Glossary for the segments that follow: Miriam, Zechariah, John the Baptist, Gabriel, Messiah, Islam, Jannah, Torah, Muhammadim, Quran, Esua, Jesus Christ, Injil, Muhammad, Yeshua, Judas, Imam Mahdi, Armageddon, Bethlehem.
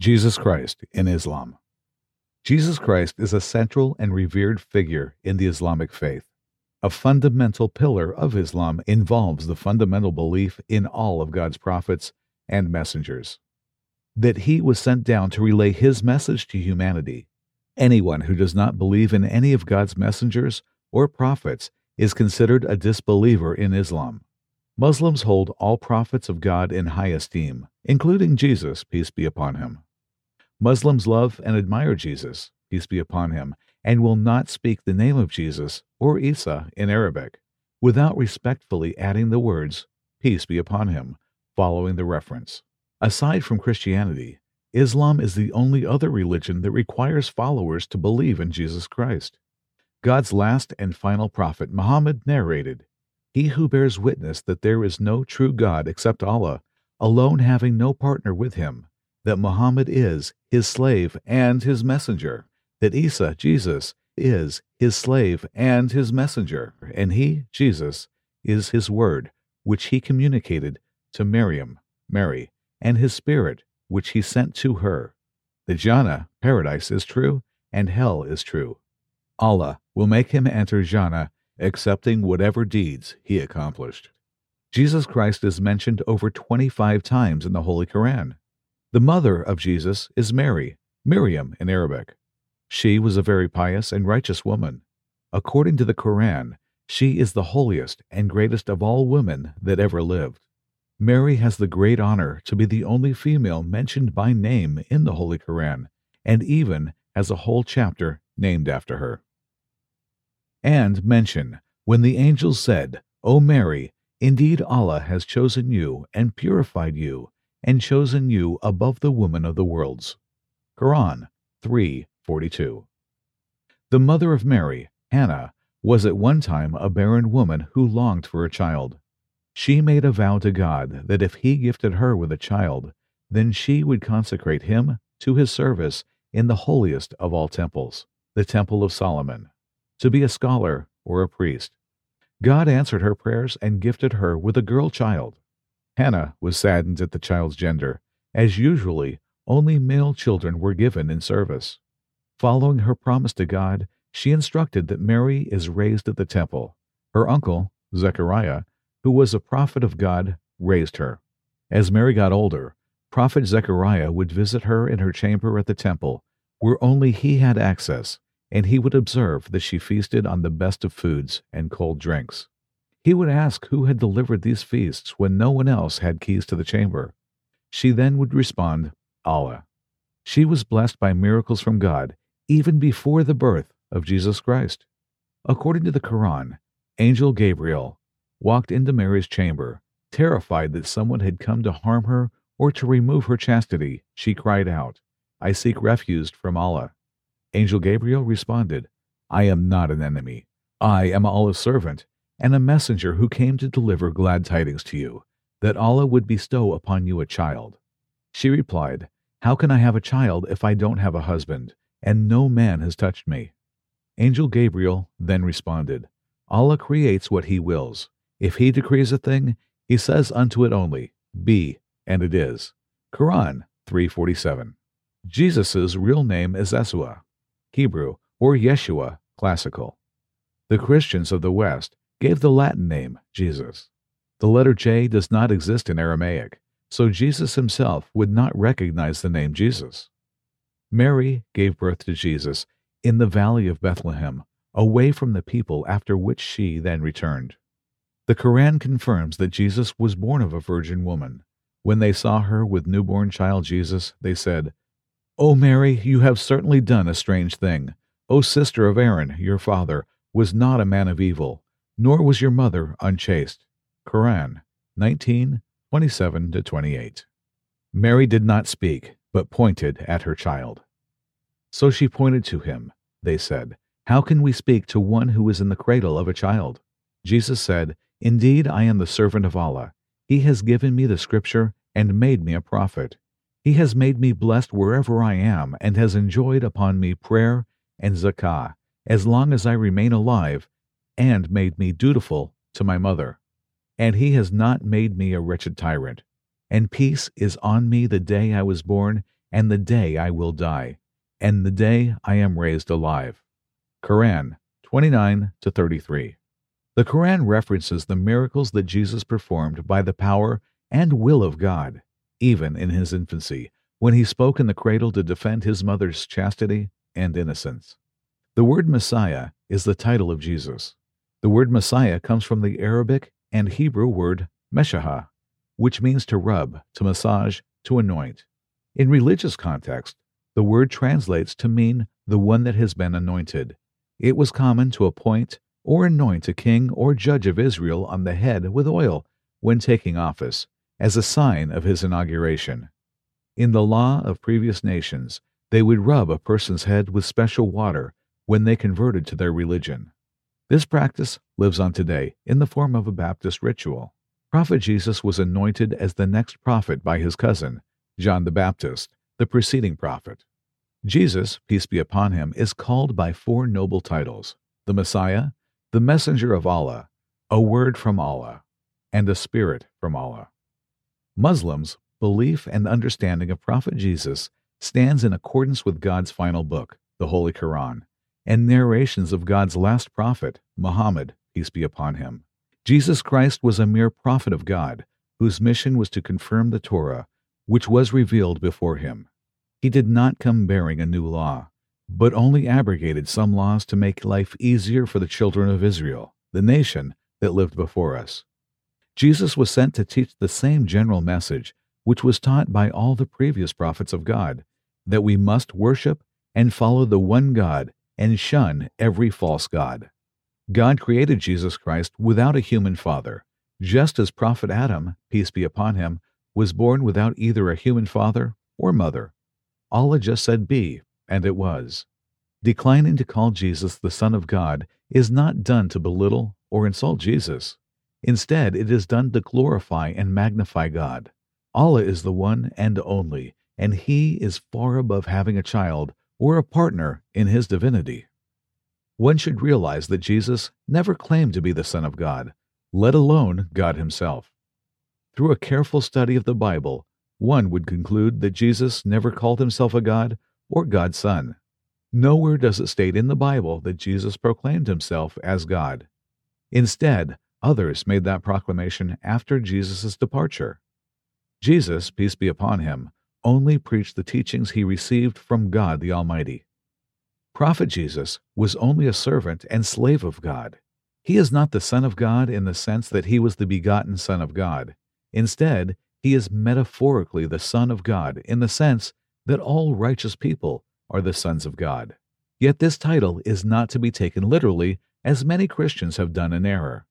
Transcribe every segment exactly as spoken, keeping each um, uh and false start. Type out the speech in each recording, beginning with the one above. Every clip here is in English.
Jesus Christ in Islam. Jesus Christ is a central and revered figure in the Islamic faith. A fundamental pillar of Islam involves the fundamental belief in all of God's prophets and messengers, that he was sent down to relay his message to humanity. Anyone who does not believe in any of God's messengers or prophets is considered a disbeliever in Islam. Muslims hold all prophets of God in high esteem, including Jesus, peace be upon him. Muslims love and admire Jesus, peace be upon him, and will not speak the name of Jesus or Isa in Arabic without respectfully adding the words, peace be upon him, following the reference. Aside from Christianity, Islam is the only other religion that requires followers to believe in Jesus Christ. God's last and final prophet, Muhammad, narrated, "He who bears witness that there is no true God except Allah, alone having no partner with him, that Muhammad is his slave and his messenger, that Isa, Jesus, is his slave and his messenger, and he, Jesus, is his word, which he communicated to Miriam, Mary, and his spirit, which he sent to her. The Jannah, paradise, is true, and hell is true. Allah will make him enter Jannah, accepting whatever deeds he accomplished." Jesus Christ is mentioned over twenty-five times in the Holy Quran. The mother of Jesus is Mary, Miriam in Arabic. She was a very pious and righteous woman. According to the Quran, she is the holiest and greatest of all women that ever lived. Mary has the great honor to be the only female mentioned by name in the Holy Quran, and even has a whole chapter named after her. And mention, when the angels said, "O Mary, indeed Allah has chosen you and purified you, and chosen you above the women of the worlds." Quran three. forty-two. The mother of Mary, Hannah, was at one time a barren woman who longed for a child. She made a vow to God that if he gifted her with a child, then she would consecrate him to his service in the holiest of all temples, the Temple of Solomon, to be a scholar or a priest. God answered her prayers and gifted her with a girl child. Hannah was saddened at the child's gender, as usually only male children were given in service. Following her promise to God, she instructed that Mary is raised at the temple. Her uncle, Zechariah, who was a prophet of God, raised her. As Mary got older, Prophet Zechariah would visit her in her chamber at the temple, where only he had access, and he would observe that she feasted on the best of foods and cold drinks. He would ask who had delivered these feasts when no one else had keys to the chamber. She then would respond, "Allah." She was blessed by miracles from God, even before the birth of Jesus Christ. According to the Quran, Angel Gabriel walked into Mary's chamber. Terrified that someone had come to harm her or to remove her chastity, she cried out, "I seek refuge from Allah." Angel Gabriel responded, "I am not an enemy. I am Allah's servant and a messenger who came to deliver glad tidings to you, that Allah would bestow upon you a child." She replied, "How can I have a child if I don't have a husband? And no man has touched me." Angel Gabriel then responded, "Allah creates what he wills. If he decrees a thing, he says unto it only, 'Be,' and it is." Quran three forty-seven. Jesus' real name is Esua, Hebrew, or Yeshua, classical. The Christians of the West gave the Latin name Jesus. The letter J does not exist in Aramaic, so Jesus himself would not recognize the name Jesus. Mary gave birth to Jesus in the valley of Bethlehem, away from the people, after which she then returned. The Quran confirms that Jesus was born of a virgin woman. When they saw her with newborn child Jesus, they said, "O Mary, you have certainly done a strange thing. O sister of Aaron, your father, was not a man of evil, nor was your mother unchaste." Quran nineteen twenty-seven to twenty-eight. Mary did not speak, but pointed at her child. "So she pointed to him," they said. "How can we speak to one who is in the cradle of a child?" Jesus said, "Indeed, I am the servant of Allah. He has given me the scripture and made me a prophet. He has made me blessed wherever I am and has enjoined upon me prayer and zakah as long as I remain alive, and made me dutiful to my mother. And he has not made me a wretched tyrant. And peace is on me the day I was born, and the day I will die, and the day I am raised alive. Quran twenty-nine to thirty-three. The Quran references the miracles that Jesus performed by the power and will of God, even in his infancy, when he spoke in the cradle to defend his mother's chastity and innocence. The word Messiah is the title of Jesus. The word Messiah comes from the Arabic and Hebrew word meshaha, which means to rub, to massage, to anoint. In religious context, the word translates to mean the one that has been anointed. It was common to appoint or anoint a king or judge of Israel on the head with oil when taking office, as a sign of his inauguration. In the law of previous nations, they would rub a person's head with special water when they converted to their religion. This practice lives on today in the form of a Baptist ritual. Prophet Jesus was anointed as the next prophet by his cousin, John the Baptist, the preceding prophet. Jesus, peace be upon him, is called by four noble titles: the Messiah, the messenger of Allah, a word from Allah, and a spirit from Allah. Muslims' belief and understanding of Prophet Jesus stands in accordance with God's final book, the Holy Quran, and narrations of God's last prophet, Muhammad, peace be upon him. Jesus Christ was a mere prophet of God, whose mission was to confirm the Torah, which was revealed before him. He did not come bearing a new law, but only abrogated some laws to make life easier for the children of Israel, the nation that lived before us. Jesus was sent to teach the same general message which was taught by all the previous prophets of God, that we must worship and follow the one God and shun every false god. God created Jesus Christ without a human father, just as Prophet Adam, peace be upon him, was born without either a human father or mother. Allah just said be, and it was. Declining to call Jesus the Son of God is not done to belittle or insult Jesus. Instead, it is done to glorify and magnify God. Allah is the one and only, and He is far above having a child or a partner in His divinity. One should realize that Jesus never claimed to be the Son of God, let alone God Himself. Through a careful study of the Bible, one would conclude that Jesus never called Himself a God or God's Son. Nowhere does it state in the Bible that Jesus proclaimed Himself as God. Instead, others made that proclamation after Jesus' departure. Jesus, peace be upon him, only preached the teachings he received from God the Almighty. Prophet Jesus was only a servant and slave of God. He is not the Son of God in the sense that he was the begotten Son of God. Instead, he is metaphorically the Son of God in the sense that all righteous people are the sons of God. Yet this title is not to be taken literally, as many Christians have done in error.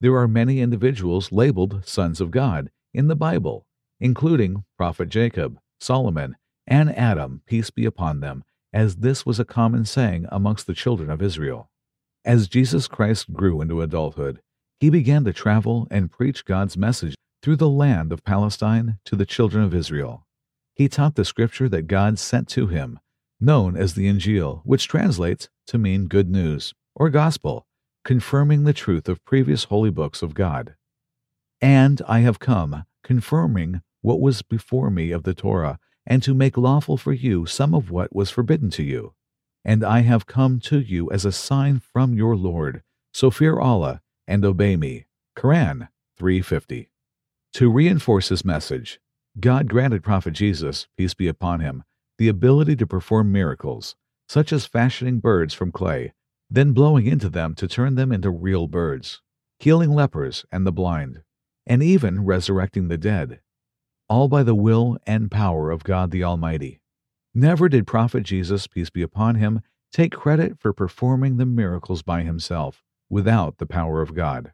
There are many individuals labeled sons of God in the Bible, including Prophet Jacob, Solomon, and Adam, peace be upon them, as this was a common saying amongst the children of Israel. As Jesus Christ grew into adulthood, he began to travel and preach God's message through the land of Palestine to the children of Israel. He taught the scripture that God sent to him, known as the Injil, which translates to mean good news or gospel, confirming the truth of previous holy books of God. And I have come, confirming what was before me of the Torah, and to make lawful for you some of what was forbidden to you. And I have come to you as a sign from your Lord, so fear Allah and obey me. Quran three fifty. To reinforce his message, God granted Prophet Jesus, peace be upon him, the ability to perform miracles, such as fashioning birds from clay, then blowing into them to turn them into real birds, healing lepers and the blind, and even resurrecting the dead, all by the will and power of God the Almighty. Never did Prophet Jesus, peace be upon him, take credit for performing the miracles by himself, without the power of God.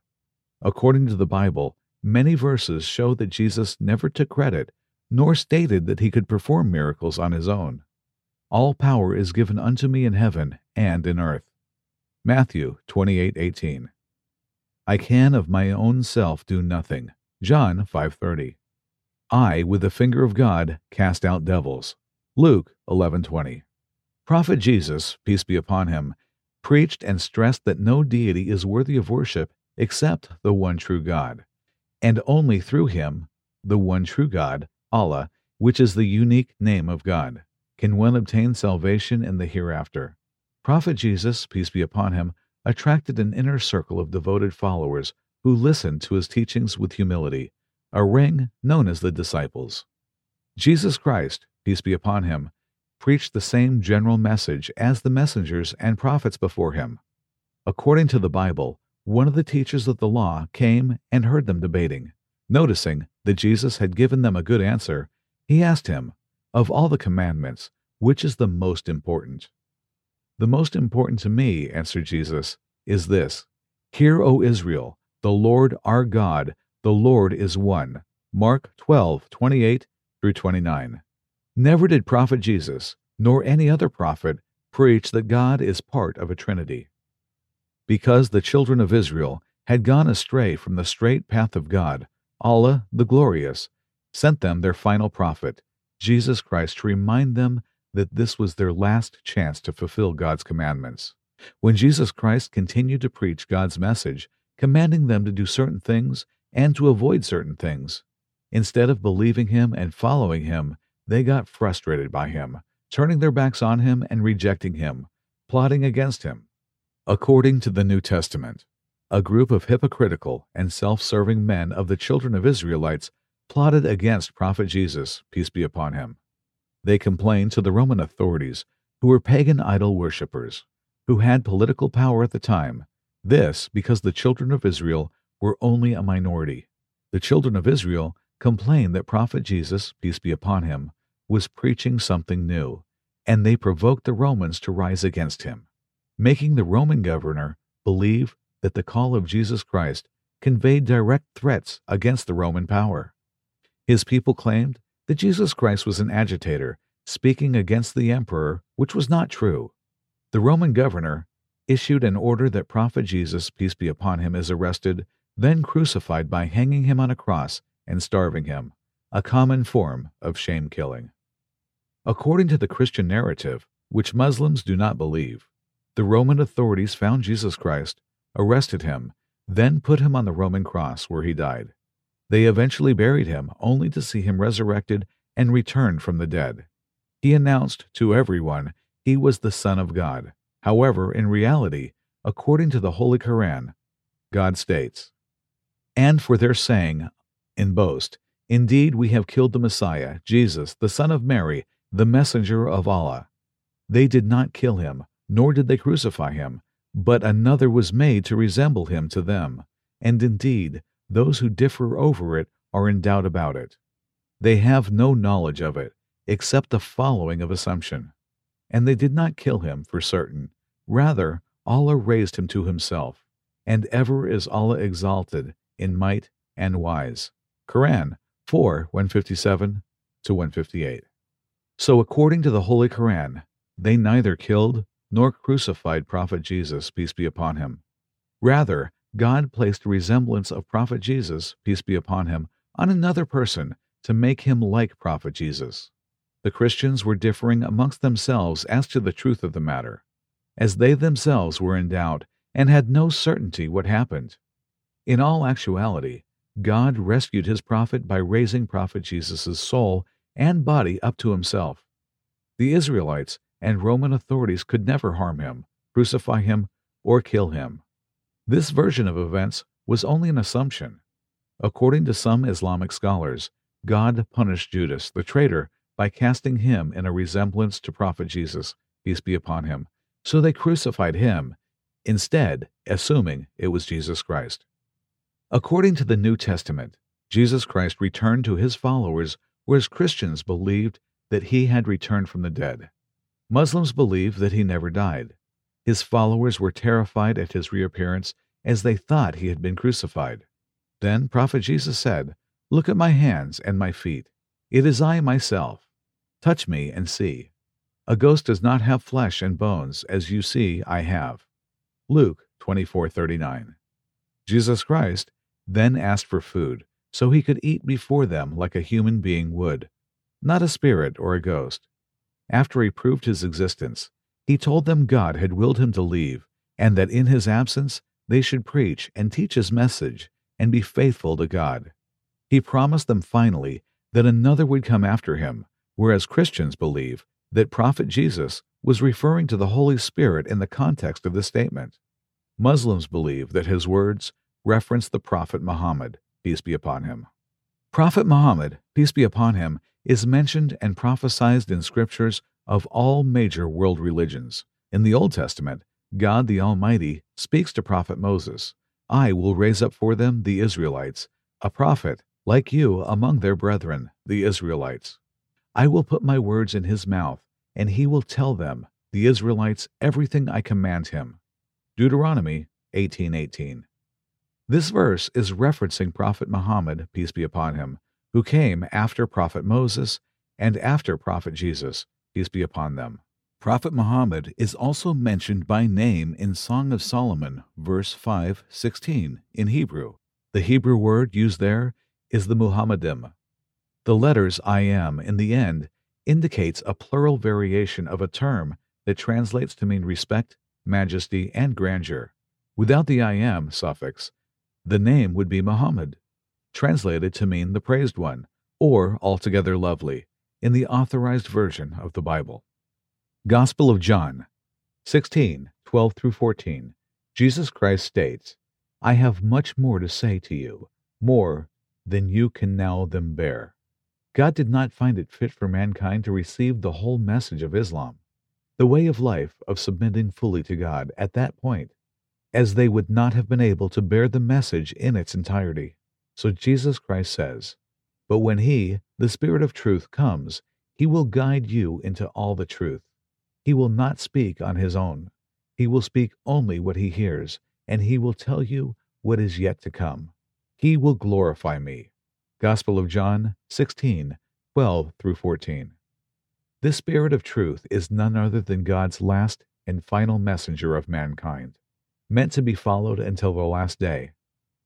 According to the Bible, many verses show that Jesus never took credit, nor stated that he could perform miracles on his own. All power is given unto me in heaven and in earth. Matthew twenty-eight eighteen. I can of my own self do nothing. John five thirty. I, with the finger of God, cast out devils. Luke eleven twenty. Prophet Jesus, peace be upon him, preached and stressed that no deity is worthy of worship except the one true God, and only through him, the one true God, Allah, which is the unique name of God, can one obtain salvation in the hereafter. Prophet Jesus, peace be upon him, attracted an inner circle of devoted followers who listened to his teachings with humility, a ring known as the disciples. Jesus Christ, peace be upon him, preached the same general message as the messengers and prophets before him. According to the Bible, one of the teachers of the law came and heard them debating. Noticing that Jesus had given them a good answer, he asked him, "Of all the commandments, which is the most important?" "The most important to me," answered Jesus, "is this: Hear, O Israel, the Lord our God, the Lord is one." Mark twelve, twenty-eight through twenty-nine. Never did Prophet Jesus, nor any other prophet, preach that God is part of a Trinity. Because the children of Israel had gone astray from the straight path of God, Allah, the Glorious, sent them their final prophet, Jesus Christ, to remind them that this was their last chance to fulfill God's commandments. When Jesus Christ continued to preach God's message, commanding them to do certain things and to avoid certain things, instead of believing him and following him, they got frustrated by him, turning their backs on him and rejecting him, plotting against him. According to the New Testament, a group of hypocritical and self-serving men of the children of Israelites plotted against Prophet Jesus, peace be upon him. They complained to the Roman authorities, who were pagan idol worshippers, who had political power at the time. This because the children of Israel were only a minority. The children of Israel complained that Prophet Jesus, peace be upon him, was preaching something new, and they provoked the Romans to rise against him, making the Roman governor believe that the call of Jesus Christ conveyed direct threats against the Roman power. His people claimed that Jesus Christ was an agitator, speaking against the emperor, which was not true. The Roman governor issued an order that Prophet Jesus, peace be upon him, is arrested, then crucified by hanging him on a cross and starving him, a common form of shame killing. According to the Christian narrative, which Muslims do not believe, the Roman authorities found Jesus Christ, arrested him, then put him on the Roman cross where he died. They eventually buried him, only to see him resurrected and returned from the dead. He announced to everyone he was the Son of God. However, in reality, according to the Holy Quran, God states, "And for their saying in boast, 'Indeed we have killed the Messiah, Jesus, the son of Mary, the messenger of Allah.' They did not kill him, nor did they crucify him, but another was made to resemble him to them. And indeed, those who differ over it are in doubt about it. They have no knowledge of it, except the following of assumption. And they did not kill him for certain. Rather, Allah raised him to himself, and ever is Allah exalted in might and wise." Quran four, one fifty-seven to one fifty-eight. So according to the Holy Quran, they neither killed nor crucified Prophet Jesus, peace be upon him. Rather, God placed a resemblance of Prophet Jesus, peace be upon him, on another person to make him like Prophet Jesus. The Christians were differing amongst themselves as to the truth of the matter, as they themselves were in doubt and had no certainty what happened. In all actuality, God rescued his prophet by raising Prophet Jesus' soul and body up to himself. The Israelites and Roman authorities could never harm him, crucify him, or kill him. This version of events was only an assumption. According to some Islamic scholars, God punished Judas, the traitor, by casting him in a resemblance to Prophet Jesus, peace be upon him, so they crucified him, instead assuming it was Jesus Christ. According to the New Testament, Jesus Christ returned to his followers, whereas Christians believed that he had returned from the dead. Muslims believe that he never died. His followers were terrified at his reappearance, as they thought he had been crucified. Then Prophet Jesus said, "Look at my hands and my feet. It is I myself. Touch me and see. A ghost does not have flesh and bones, as you see I have." Luke twenty-four thirty-nine. Jesus Christ then asked for food, so he could eat before them like a human being would, not a spirit or a ghost. After he proved his existence, he told them God had willed him to leave, and that in his absence they should preach and teach his message and be faithful to God. He promised them finally that another would come after him, whereas Christians believe that Prophet Jesus was referring to the Holy Spirit in the context of the statement. Muslims believe that his words reference the Prophet Muhammad, peace be upon him. Prophet Muhammad, peace be upon him, is mentioned and prophesied in scriptures of all major world religions. In the Old Testament, God the Almighty speaks to Prophet Moses, "I will raise up for them the Israelites, a prophet like you among their brethren, the Israelites. I will put my words in his mouth, and he will tell them, the Israelites, everything I command him." Deuteronomy eighteen eighteen. This verse is referencing Prophet Muhammad, peace be upon him, who came after Prophet Moses and after Prophet Jesus, peace be upon them. Prophet Muhammad is also mentioned by name in Song of Solomon, verse five sixteen in Hebrew. The Hebrew word used there is the Muhammadim. The letters I am in the end indicates a plural variation of a term that translates to mean respect, majesty, and grandeur. Without the I am suffix, the name would be Muhammad, translated to mean the praised one, or altogether lovely, in the authorized version of the Bible. Gospel of John sixteen, twelve through fourteen, Jesus Christ states, "I have much more to say to you, more than you can now them bear." God did not find it fit for mankind to receive the whole message of Islam, the way of life of submitting fully to God at that point, as they would not have been able to bear the message in its entirety. So Jesus Christ says, "But when He, the Spirit of truth, comes, He will guide you into all the truth. He will not speak on his own. He will speak only what he hears, and he will tell you what is yet to come. He will glorify me." Gospel of John sixteen, twelve through fourteen. This Spirit of truth is none other than God's last and final messenger of mankind, meant to be followed until the last day.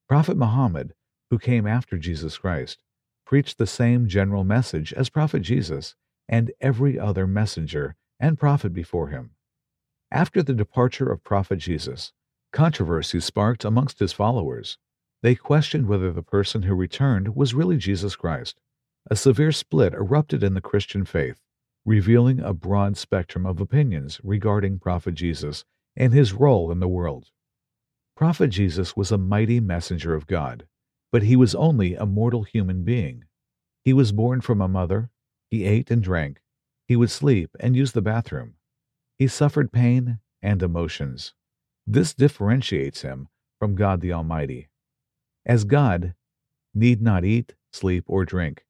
Prophet Muhammad, who came after Jesus Christ, preached the same general message as Prophet Jesus and every other messenger and prophet before him. After the departure of Prophet Jesus, controversy sparked amongst his followers. They questioned whether the person who returned was really Jesus Christ. A severe split erupted in the Christian faith, revealing a broad spectrum of opinions regarding Prophet Jesus and his role in the world. Prophet Jesus was a mighty messenger of God, but he was only a mortal human being. He was born from a mother, he ate and drank, he would sleep and use the bathroom. He suffered pain and emotions. This differentiates him from God the Almighty. As God need not eat, sleep, or drink.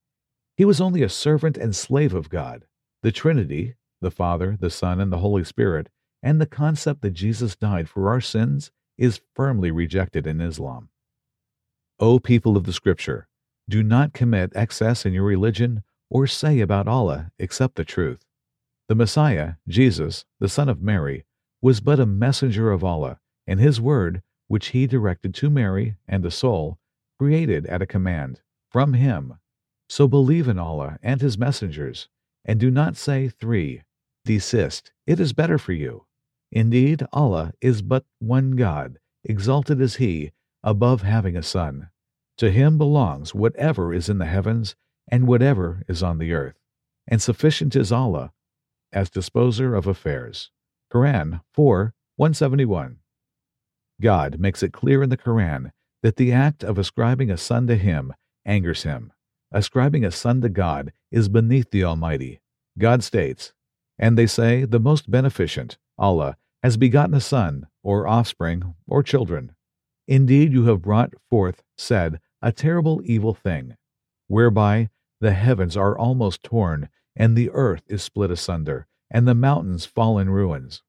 He was only a servant and slave of God. The Trinity, the Father, the Son, and the Holy Spirit, and the concept that Jesus died for our sins is firmly rejected in Islam. O people of the Scripture, do not commit excess in your religion or say about Allah except the truth. The Messiah, Jesus, the Son of Mary, was but a messenger of Allah, and his word, which he directed to Mary and the soul, created at a command from him. So believe in Allah and his messengers, and do not say three, desist, it is better for you. Indeed, Allah is but one God, exalted is he, above having a son. To him belongs whatever is in the heavens and whatever is on the earth, and sufficient is Allah as disposer of affairs. Quran four, one seventy-one. God makes it clear in the Quran that the act of ascribing a son to him angers him. Ascribing a son to God is beneath the Almighty. God states, "And they say, the most beneficent, Allah, has begotten a son, or offspring, or children. Indeed, you have brought forth, said, a terrible evil thing, whereby the heavens are almost torn, and the earth is split asunder, and the mountains fall in ruins."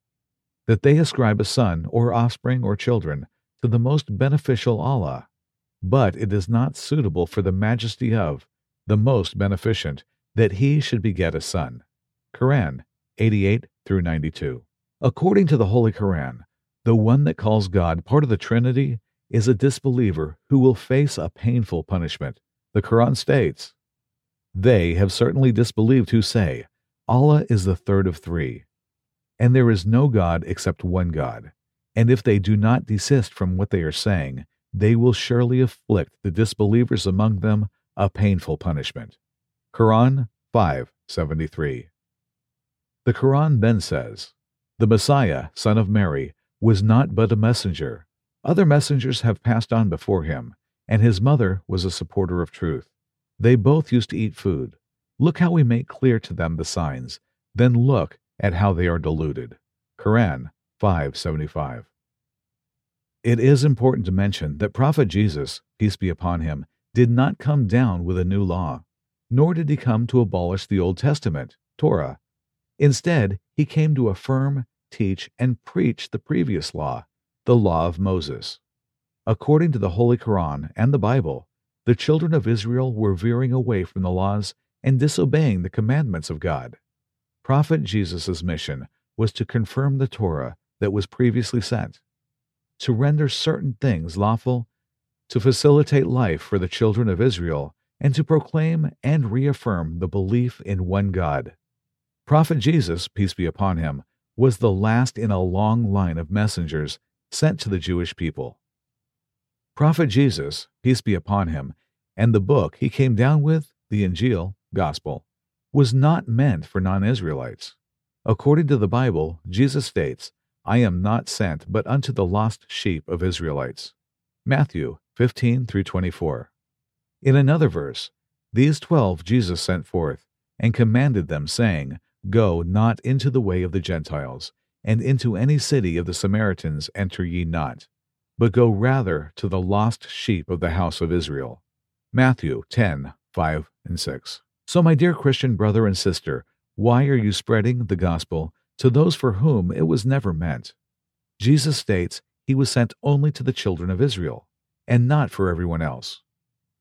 That they ascribe a son, or offspring, or children, to the most beneficial Allah. But it is not suitable for the majesty of the most beneficent that he should beget a son. Quran eighty-eight through ninety-two. According to the Holy Quran, the one that calls God part of the Trinity is a disbeliever who will face a painful punishment. The Quran states, "They have certainly disbelieved who say, Allah is the third of three, and there is no God except one God. And if they do not desist from what they are saying, they will surely afflict the disbelievers among them a painful punishment." Quran five seventy-three. The Quran then says, "The Messiah, son of Mary, was not but a messenger. Other messengers have passed on before him, and his mother was a supporter of truth. They both used to eat food. Look how we make clear to them the signs, then look at how they are deluded." Quran five seventy-five. It is important to mention that Prophet Jesus, peace be upon him, did not come down with a new law, nor did he come to abolish the Old Testament, Torah. Instead, he came to affirm, teach, and preach the previous law, the law of Moses. According to the Holy Quran and the Bible, the children of Israel were veering away from the laws and disobeying the commandments of God. Prophet Jesus' mission was to confirm the Torah that was previously sent, to render certain things lawful, to facilitate life for the children of Israel, and to proclaim and reaffirm the belief in one God. Prophet Jesus, peace be upon him, was the last in a long line of messengers sent to the Jewish people. Prophet Jesus, peace be upon him, and the book he came down with, the Injil, Gospel, was not meant for non-Israelites. According to the Bible, Jesus states, "I am not sent but unto the lost sheep of Israelites." Matthew fifteen through twenty-four. In another verse, "These twelve Jesus sent forth, and commanded them, saying, Go not into the way of the Gentiles, and into any city of the Samaritans enter ye not, but go rather to the lost sheep of the house of Israel." Matthew ten, five and six. So, my dear Christian brother and sister, why are you spreading the gospel to those for whom it was never meant? Jesus states he was sent only to the children of Israel, and not for everyone else.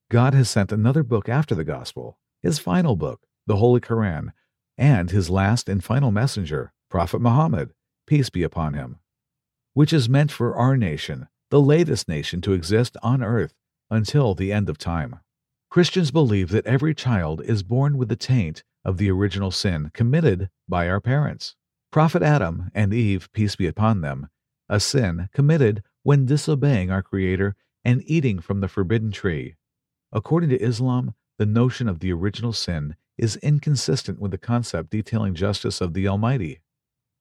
God has sent another book after the gospel, his final book, the Holy Quran, and his last and final messenger, Prophet Muhammad, peace be upon him, which is meant for our nation, the latest nation to exist on earth until the end of time. Christians believe that every child is born with the taint of the original sin committed by our parents, Prophet Adam and Eve, peace be upon them, a sin committed when disobeying our Creator and eating from the forbidden tree. According to Islam, the notion of the original sin is inconsistent with the concept detailing justice of the Almighty,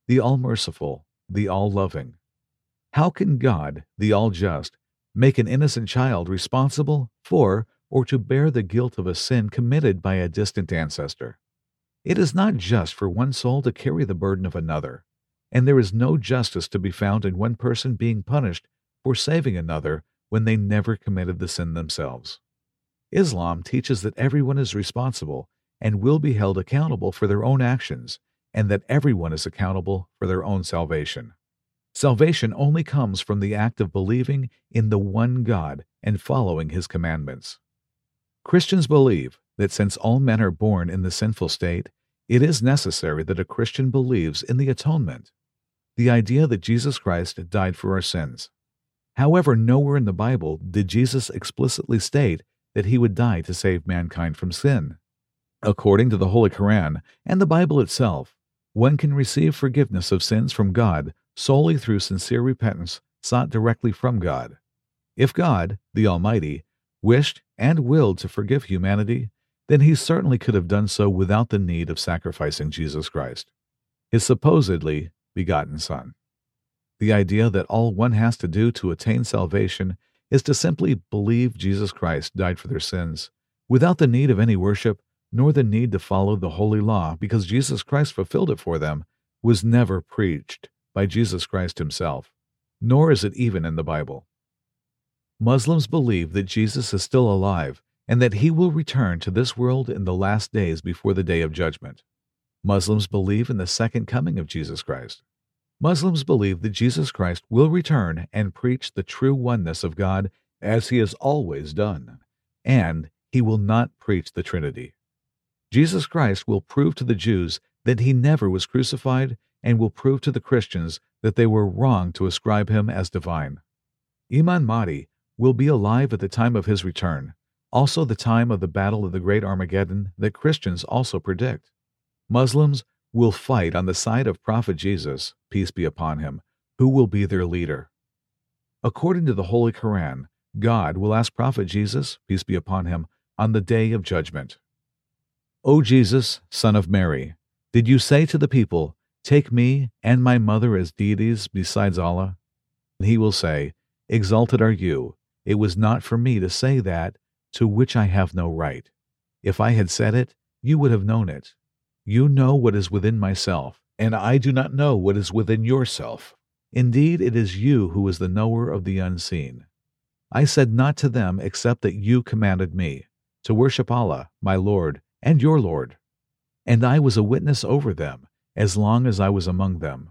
the All-Merciful, the All-Loving. How can God, the All-Just, make an innocent child responsible for or to bear the guilt of a sin committed by a distant ancestor? It is not just for one soul to carry the burden of another, and there is no justice to be found in one person being punished for saving another when they never committed the sin themselves. Islam teaches that everyone is responsible and will be held accountable for their own actions, and that everyone is accountable for their own salvation. Salvation only comes from the act of believing in the one God and following His commandments. Christians believe that since all men are born in the sinful state, it is necessary that a Christian believes in the atonement, the idea that Jesus Christ died for our sins. However, nowhere in the Bible did Jesus explicitly state that He would die to save mankind from sin. According to the Holy Quran and the Bible itself, one can receive forgiveness of sins from God solely through sincere repentance sought directly from God. If God, the Almighty, wished and willed to forgive humanity, then He certainly could have done so without the need of sacrificing Jesus Christ, His supposedly begotten Son. The idea that all one has to do to attain salvation is to simply believe Jesus Christ died for their sins, without the need of any worship, nor the need to follow the holy law because Jesus Christ fulfilled it for them, was never preached by Jesus Christ Himself, nor is it even in the Bible. Muslims believe that Jesus is still alive and that He will return to this world in the last days before the Day of Judgment. Muslims believe in the second coming of Jesus Christ. Muslims believe that Jesus Christ will return and preach the true oneness of God as He has always done, and He will not preach the Trinity. Jesus Christ will prove to the Jews that He never was crucified and will prove to the Christians that they were wrong to ascribe Him as divine. Imam Mahdi will be alive at the time of His return, also the time of the Battle of the Great Armageddon that Christians also predict. Muslims will fight on the side of Prophet Jesus, peace be upon him, who will be their leader. According to the Holy Quran, God will ask Prophet Jesus, peace be upon him, on the Day of Judgment, O Jesus, Son of Mary, did you say to the people, take me and my mother as deities besides Allah? And he will say, exalted are you. It was not for me to say that, to which I have no right. If I had said it, you would have known it. You know what is within myself, and I do not know what is within yourself. Indeed, it is you who is the knower of the unseen. I said not to them except that you commanded me, to worship Allah, my Lord, and your Lord. And I was a witness over them, as long as I was among them.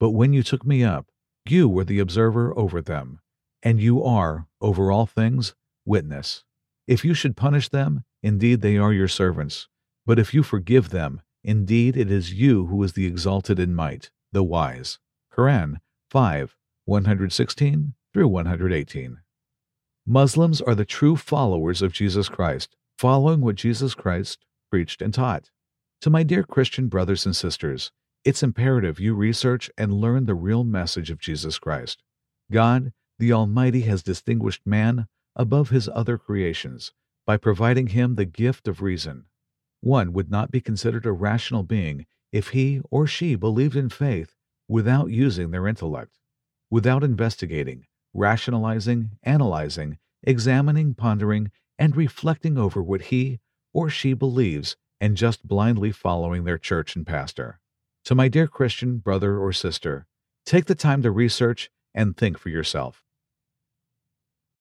But when you took me up, you were the observer over them, and you are, over all things, witness. If you should punish them, indeed they are your servants. But if you forgive them, indeed it is you who is the exalted in might, the wise. Quran five, one sixteen through one eighteen. Muslims are the true followers of Jesus Christ, following what Jesus Christ preached and taught. To my dear Christian brothers and sisters, it's imperative you research and learn the real message of Jesus Christ. God, the Almighty, has distinguished man above his other creations by providing him the gift of reason. One would not be considered a rational being if he or she believed in faith without using their intellect, without investigating, rationalizing, analyzing, examining, pondering, and reflecting over what he or she believes and just blindly following their church and pastor. To my dear Christian brother or sister, take the time to research and think for yourself.